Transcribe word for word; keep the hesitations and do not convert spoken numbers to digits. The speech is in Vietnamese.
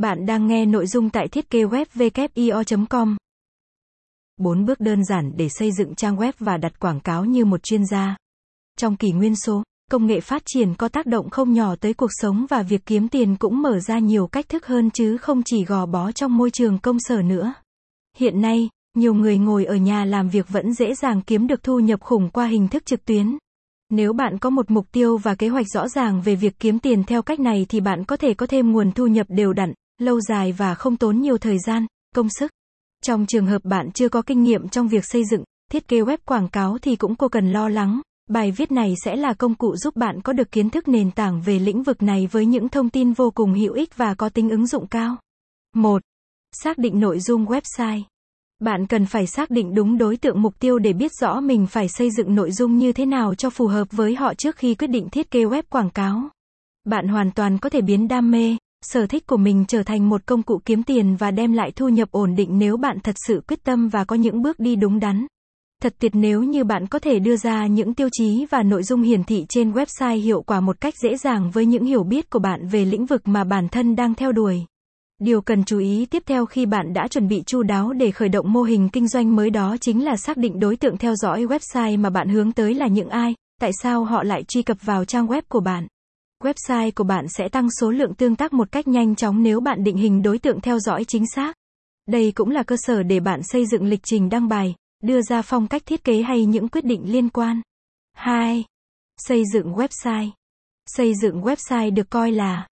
Bạn đang nghe nội dung tại thiết kế web w i o chấm com. bốn bước đơn giản để xây dựng trang web và đặt quảng cáo như một chuyên gia. Trong kỷ nguyên số, công nghệ phát triển có tác động không nhỏ tới cuộc sống và việc kiếm tiền cũng mở ra nhiều cách thức hơn chứ không chỉ gò bó trong môi trường công sở nữa. Hiện nay, nhiều người ngồi ở nhà làm việc vẫn dễ dàng kiếm được thu nhập khủng qua hình thức trực tuyến. Nếu bạn có một mục tiêu và kế hoạch rõ ràng về việc kiếm tiền theo cách này thì bạn có thể có thêm nguồn thu nhập đều đặn, lâu dài và không tốn nhiều thời gian, công sức. Trong trường hợp bạn chưa có kinh nghiệm trong việc xây dựng, thiết kế web quảng cáo thì cũng không cần lo lắng. Bài viết này sẽ là công cụ giúp bạn có được kiến thức nền tảng về lĩnh vực này với những thông tin vô cùng hữu ích và có tính ứng dụng cao. một. Xác định nội dung website. Bạn cần phải xác định đúng đối tượng mục tiêu để biết rõ mình phải xây dựng nội dung như thế nào cho phù hợp với họ trước khi quyết định thiết kế web quảng cáo. Bạn hoàn toàn có thể biến đam mê, sở thích của mình trở thành một công cụ kiếm tiền và đem lại thu nhập ổn định nếu bạn thật sự quyết tâm và có những bước đi đúng đắn. Thật tuyệt nếu như bạn có thể đưa ra những tiêu chí và nội dung hiển thị trên website hiệu quả một cách dễ dàng với những hiểu biết của bạn về lĩnh vực mà bản thân đang theo đuổi. Điều cần chú ý tiếp theo khi bạn đã chuẩn bị chu đáo để khởi động mô hình kinh doanh mới đó chính là xác định đối tượng theo dõi website mà bạn hướng tới là những ai, tại sao họ lại truy cập vào trang web của bạn. Website của bạn sẽ tăng số lượng tương tác một cách nhanh chóng nếu bạn định hình đối tượng theo dõi chính xác. Đây cũng là cơ sở để bạn xây dựng lịch trình đăng bài, đưa ra phong cách thiết kế hay những quyết định liên quan. hai. Xây dựng website. Xây dựng website được coi là